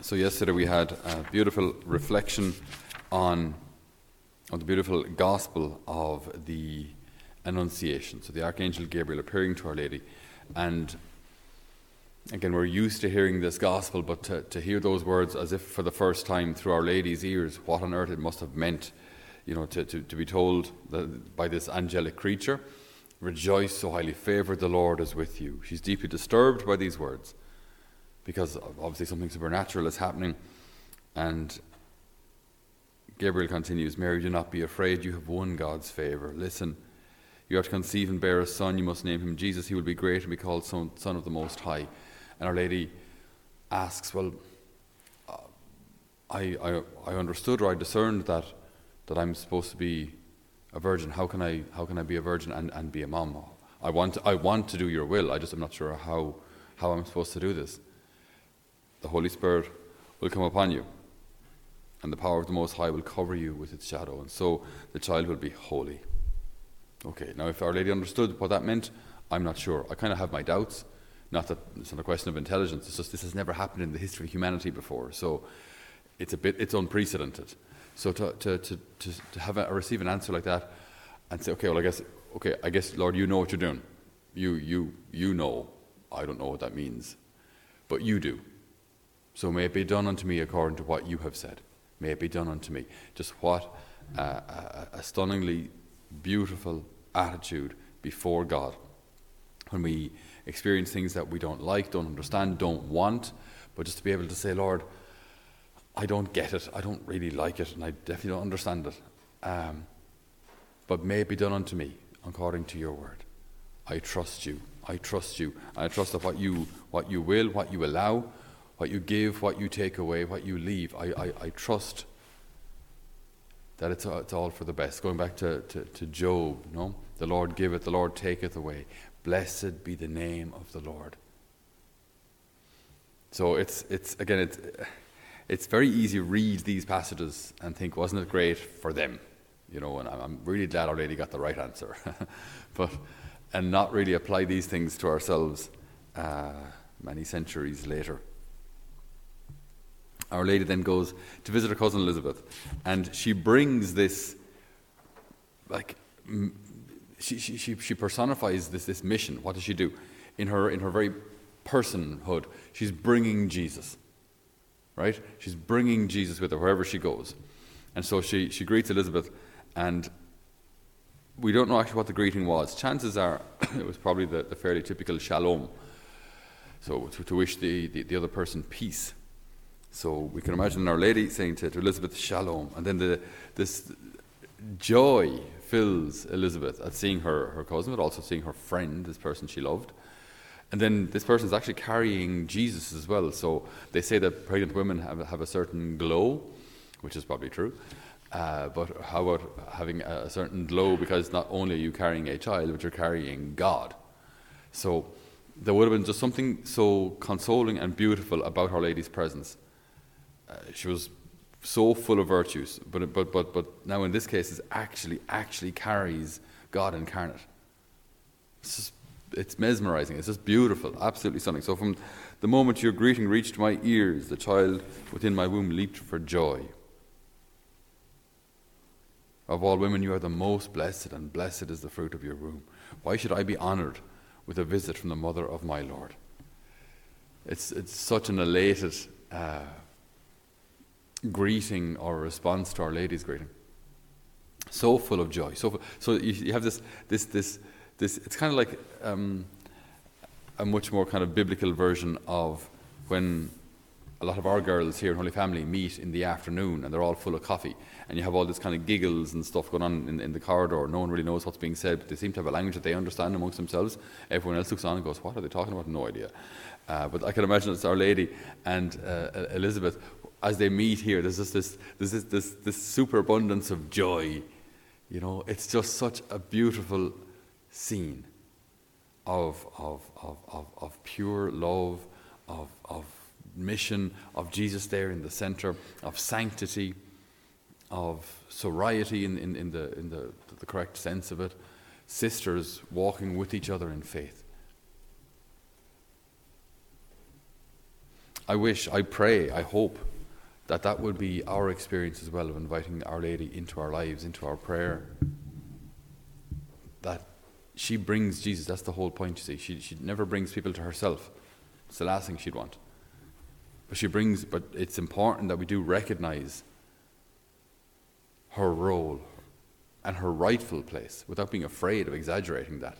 So yesterday we had a beautiful reflection on the beautiful gospel of the Annunciation. So the Archangel Gabriel appearing to Our Lady. And again, we're used to hearing this gospel, but to hear those words as if for the first time through Our Lady's ears, what on earth it must have meant, you know, to be told that by this angelic creature, "Rejoice so highly favoured, the Lord is with you." She's deeply disturbed by these words, because obviously something supernatural is happening. And Gabriel continues, "Mary, do not be afraid, you have won God's favour. Listen, you are to conceive and bear a son, you must name him Jesus. He will be great and be called Son of the Most High." And Our Lady asks, well, I understood, or I discerned that I'm supposed to be a virgin. How can I be a virgin and be a mom? I want to do your will. I just am not sure how I'm supposed to do this. "The Holy Spirit will come upon you, and the power of the Most High will cover you with its shadow, and so the child will be holy." Okay, now if Our Lady understood what that meant, I'm not sure. I kind of have my doubts. Not that it's not a question of intelligence, it's just this has never happened in the history of humanity before, so it's unprecedented. So to have receive an answer like that and say, I guess Lord, you know what you're doing. You know, I don't know what that means, but you do. So may it be done unto me according to what you have said. May it be done unto me. Just what a stunningly beautiful attitude before God. When we experience things that we don't like, don't understand, don't want, but just to be able to say, Lord, I don't get it, I don't really like it, and I definitely don't understand it. But may it be done unto me according to your word. I trust you. And I trust that what you will, what you allow, what you give, what you take away, what you leave, I trust that it's all for the best. Going back to Job, no? The Lord giveth, the Lord taketh away. Blessed be the name of the Lord. So it's very easy to read these passages and think, wasn't it great for them? You know, and I'm really glad Our Lady got the right answer. And not really apply these things to ourselves many centuries later. Our Lady then goes to visit her cousin Elizabeth, and she brings this, she personifies this mission. What does she do? In her very personhood, she's bringing Jesus, right? She's bringing Jesus with her wherever she goes. And so she greets Elizabeth, and we don't know actually what the greeting was. Chances are it was probably the fairly typical shalom, so to wish the other person peace. So we can imagine Our Lady saying to Elizabeth, "Shalom." And then this joy fills Elizabeth at seeing her cousin, but also seeing her friend, this person she loved. And then this person is actually carrying Jesus as well. So they say that pregnant women have a certain glow, which is probably true. But how about having a certain glow? Because not only are you carrying a child, but you're carrying God. So there would have been just something so consoling and beautiful about Our Lady's presence. She was so full of virtues, but now in this case, it actually carries God incarnate. It's mesmerizing. It's just beautiful, absolutely stunning. So from the moment your greeting reached my ears, the child within my womb leaped for joy. Of all women, you are the most blessed, and blessed is the fruit of your womb. Why should I be honoured with a visit from the mother of my Lord? It's such an elated greeting or response to Our Lady's greeting, so full of joy. So you have this. It's kind of like a much more kind of biblical version of when a lot of our girls here in Holy Family meet in the afternoon, and they're all full of coffee, and you have all this kind of giggles and stuff going on in the corridor. No one really knows what's being said, but they seem to have a language that they understand amongst themselves. Everyone else looks on and goes, "What are they talking about? No idea." But I can imagine it's Our Lady and Elizabeth. As they meet here, there's just this superabundance of joy. You know, it's just such a beautiful scene of pure love, of mission, of Jesus there in the center, of sanctity, of sorority in the correct sense of it, sisters walking with each other in faith. I wish, I pray, I hope that that would be our experience as well of inviting Our Lady into our lives, into our prayer. That she brings Jesus, that's the whole point, you see. She never brings people to herself. It's the last thing she'd want. But it's important that we do recognize her role and her rightful place without being afraid of exaggerating that.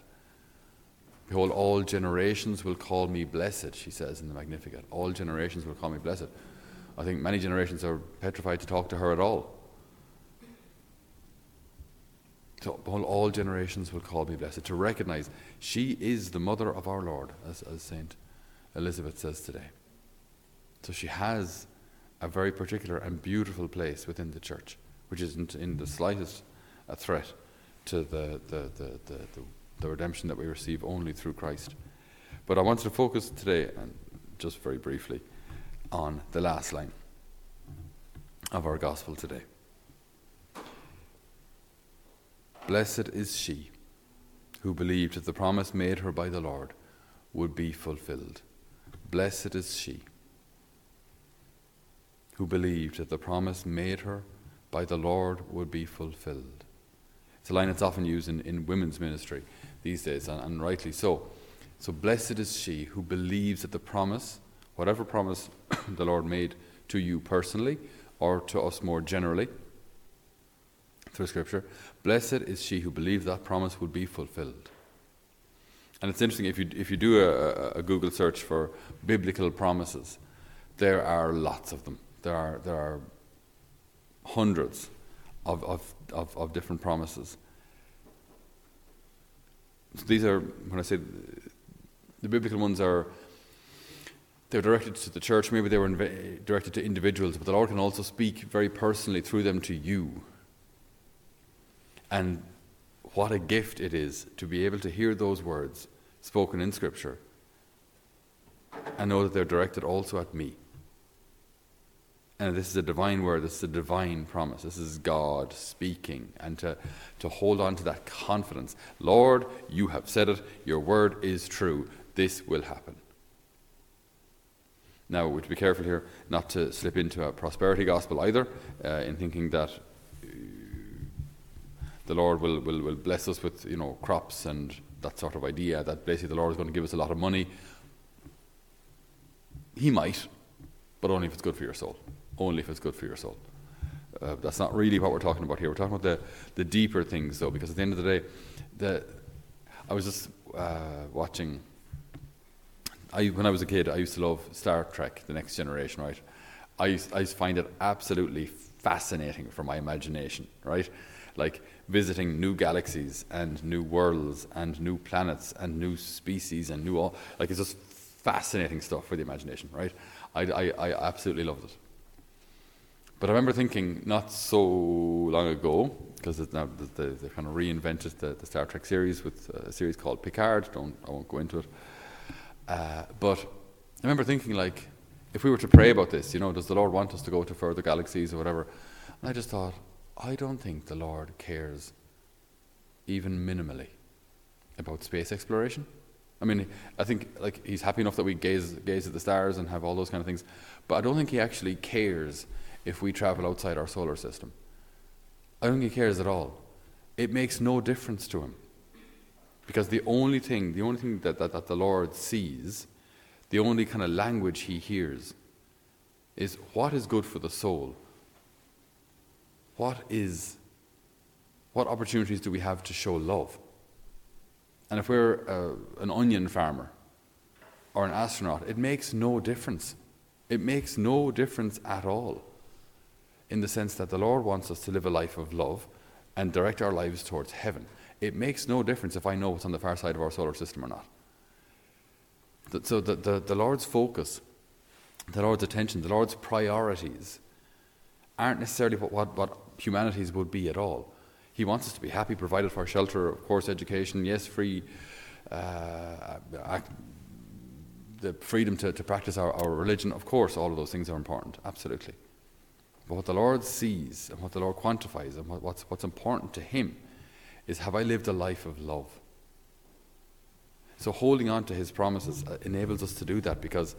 Behold, all generations will call me blessed, she says in the Magnificat. All generations will call me blessed. I think many generations are petrified to talk to her at all. So, behold, all generations will call me blessed. To recognize she is the mother of our Lord, as Saint Elizabeth says today. So she has a very particular and beautiful place within the church, which isn't in the slightest a threat to the redemption that we receive only through Christ. But I wanted to focus today, and just very briefly, on the last line of our gospel today. Blessed is she who believed that the promise made her by the Lord would be fulfilled. Blessed is she who believed that the promise made her by the Lord would be fulfilled. It's a line that's often used in women's ministry these days, and rightly so. So blessed is she who believes that the promise, whatever promise the Lord made to you personally or to us more generally through Scripture, blessed is she who believed that promise would be fulfilled. And it's interesting, if you do a Google search for biblical promises, there are lots of them. There are hundreds of different promises. So these are, when I say the biblical ones are, they're directed to the church, maybe they were directed to individuals, but the Lord can also speak very personally through them to you. And what a gift it is to be able to hear those words spoken in Scripture and know that they're directed also at me. And this is a divine word, this is a divine promise. This is God speaking, and to hold on to that confidence. Lord, you have said it, your word is true, this will happen. Now, we have to be careful here not to slip into a prosperity gospel either, in thinking that the Lord will bless us with, crops and that sort of idea, that basically the Lord is going to give us a lot of money. He might, but only if it's good for your soul. Only if it's good for your soul. That's not really what we're talking about here. We're talking about the deeper things, though, because at the end of the day, I was just watching. When I was a kid, I used to love Star Trek: The Next Generation, right? I used to find it absolutely fascinating for my imagination, right? Like visiting new galaxies and new worlds and new planets and new species and new all. Like, it's just fascinating stuff for the imagination, right? I absolutely loved it. But I remember thinking not so long ago, because now they've kind of reinvented the Star Trek series with a series called Picard. I won't go into it. But I remember thinking, like, if we were to pray about this, does the Lord want us to go to further galaxies or whatever? And I just thought, I don't think the Lord cares even minimally about space exploration. I mean, I think, like, he's happy enough that we gaze at the stars and have all those kind of things, but I don't think he actually cares if we travel outside our solar system. I don't think he cares at all. It makes no difference to him, because the only thing that the Lord sees, the only kind of language he hears, is what is good for the soul. What opportunities do we have to show love? And if we're an onion farmer or an astronaut, it makes no difference. It makes no difference at all, in the sense that the Lord wants us to live a life of love and direct our lives towards heaven. It makes no difference if I know what's on the far side of our solar system or not. So the Lord's focus, the Lord's attention, the Lord's priorities aren't necessarily what humanity's would be at all. He wants us to be happy, provided for, shelter, of course, education, yes, free, the freedom to practice our religion, of course, all of those things are important, absolutely. But what the Lord sees and what the Lord quantifies and what's important to him is, have I lived a life of love? So holding on to his promises enables us to do that, because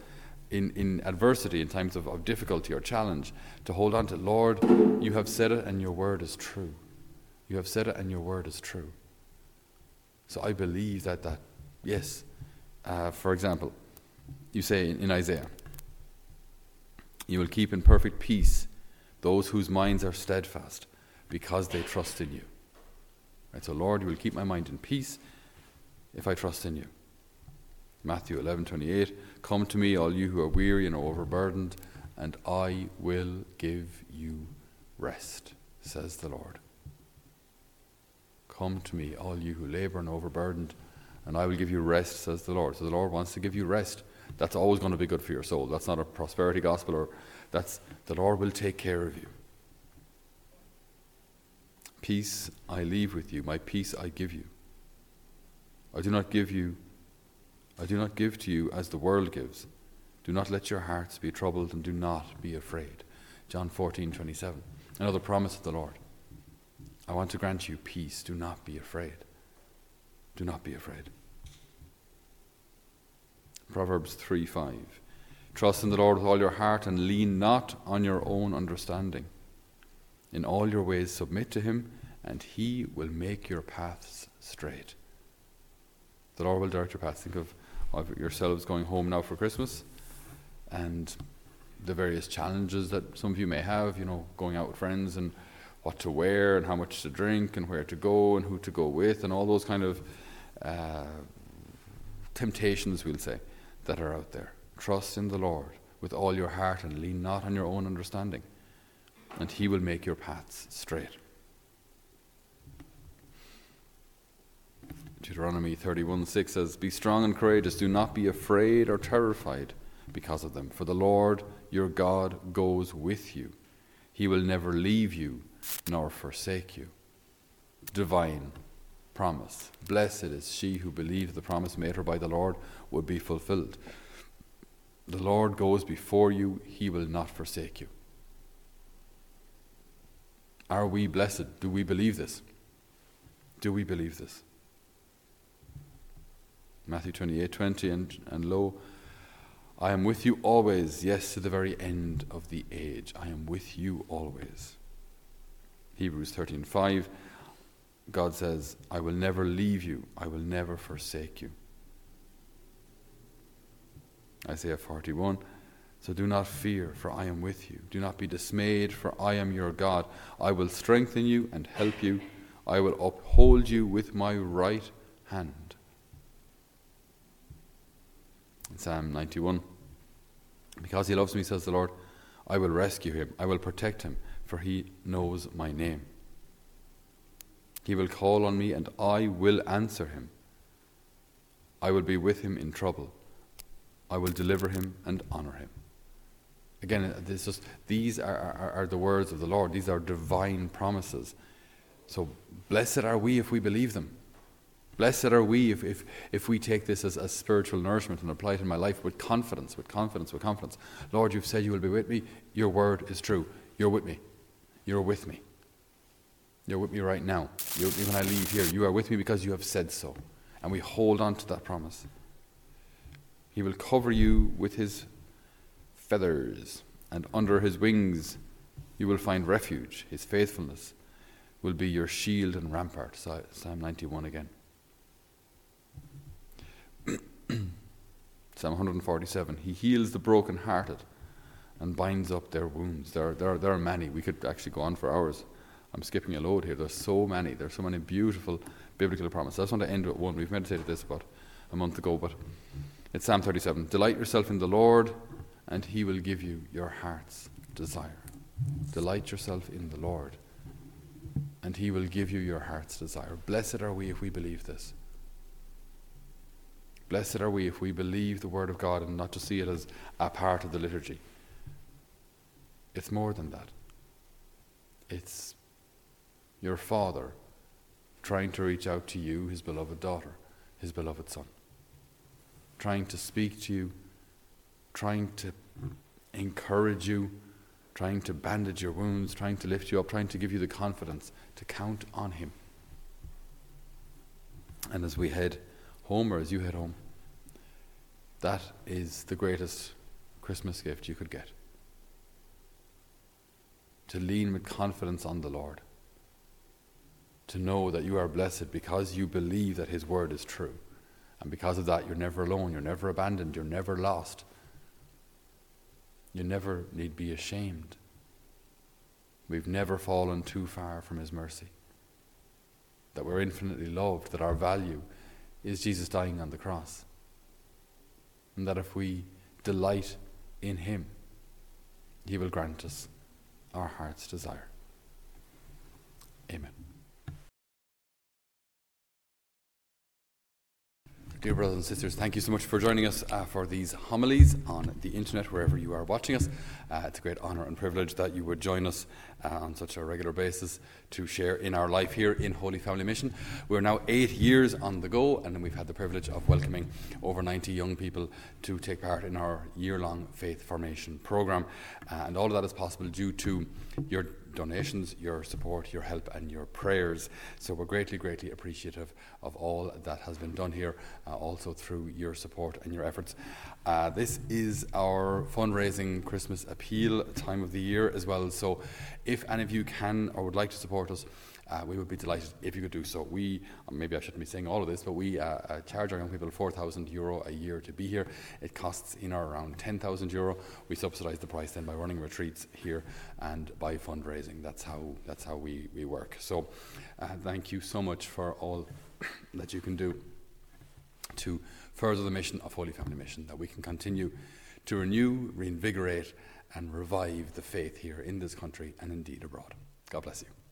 in adversity, in times of difficulty or challenge, to hold on to, Lord, you have said it and your word is true. You have said it and your word is true. So I believe that yes. For example, you say in Isaiah, you will keep in perfect peace those whose minds are steadfast because they trust in you. Right, so Lord, you will keep my mind in peace if I trust in you. Matthew 11:28, come to me, all you who are weary and overburdened, and I will give you rest, says the Lord. Come to me, all you who labor and overburdened, and I will give you rest, says the Lord. So the Lord wants to give you rest. That's always going to be good for your soul. That's not a prosperity gospel, the Lord will take care of you. Peace I leave with you, my peace I give you. I do not give to you as the world gives. Do not let your hearts be troubled and do not be afraid. John 14:27. Another promise of the Lord. I want to grant you peace. Do not be afraid. Do not be afraid. Proverbs 3:5. Trust in the Lord with all your heart and lean not on your own understanding. In all your ways submit to him, and he will make your paths straight. The Lord will direct your paths. Think of yourselves going home now for Christmas and the various challenges that some of you may have, going out with friends and what to wear and how much to drink and where to go and who to go with and all those kind of temptations, we'll say, that are out there. Trust in the Lord with all your heart and lean not on your own understanding, and he will make your paths straight. Deuteronomy 31:6 says, be strong and courageous, do not be afraid or terrified because of them, for the Lord your God goes with you. He will never leave you nor forsake you. Divine promise. Blessed is she who believed the promise made her by the Lord would be fulfilled. The Lord goes before you, he will not forsake you. Are we blessed? Do we believe this? Do we believe this? Matthew 28:20, and lo, I am with you always, yes, to the very end of the age. I am with you always. Hebrews 13:5, God says, I will never leave you, I will never forsake you. Isaiah 41, so do not fear, for I am with you. Do not be dismayed, for I am your God. I will strengthen you and help you. I will uphold you with my right hand. In Psalm 91, because he loves me, says the Lord, I will rescue him. I will protect him, for he knows my name. He will call on me, and I will answer him. I will be with him in trouble. I will deliver him and honor him. Again, these are the words of the Lord. These are divine promises. So blessed are we if we believe them. Blessed are we if we take this as spiritual nourishment and apply it in my life with confidence, with confidence, with confidence. Lord, you've said you will be with me. Your word is true. You're with me. You're with me. You're with me right now. You're with me when I leave here. You are with me because you have said so. And we hold on to that promise. He will cover you with his feathers, and under his wings you will find refuge. His faithfulness will be your shield and rampart. Psalm 91 again. Psalm 147. He heals the brokenhearted and binds up their wounds. There are many. We could actually go on for hours. I'm skipping a load here. There's so many. There's so many beautiful biblical promises. I just want to end with one. We've meditated this about a month ago, but it's Psalm 37. Delight yourself in the Lord, and he will give you your heart's desire. Delight yourself in the Lord, and he will give you your heart's desire. Blessed are we if we believe this. Blessed are we if we believe the word of God and not to see it as a part of the liturgy. It's more than that. It's your father trying to reach out to you, his beloved daughter, his beloved son. Trying to speak to you, trying to encourage you, trying to bandage your wounds, trying to lift you up, trying to give you the confidence to count on him. And as we head home, or as you head home, that is the greatest Christmas gift you could get. To lean with confidence on the Lord. To know that you are blessed because you believe that His word is true. And because of that, you're never alone, you're never abandoned, you're never lost. You never need be ashamed. We've never fallen too far from His mercy. That we're infinitely loved, that our value is Jesus dying on the cross. And that if we delight in Him, He will grant us our heart's desire. Amen. Dear brothers and sisters, thank you so much for joining us for these homilies on the internet, wherever you are watching us. It's a great honour and privilege that you would join us on such a regular basis to share in our life here in Holy Family Mission. We're now 8 years on the go, and we've had the privilege of welcoming over 90 young people to take part in our year-long faith formation programme. And all of that is possible due to your donations, your support, your help and your prayers. So we're greatly, greatly appreciative of all that has been done here, also through your support and your efforts. This is our fundraising Christmas appeal time of the year as well. So if any of you can or would like to support us, we would be delighted if you could do so. Maybe I shouldn't be saying all of this, but we charge our young people €4,000 a year to be here. It costs in or around €10,000. We subsidise the price then by running retreats here and by fundraising. That's how we work. So thank you so much for all that you can do to further the mission of Holy Family Mission, that we can continue to renew, reinvigorate and revive the faith here in this country and indeed abroad. God bless you.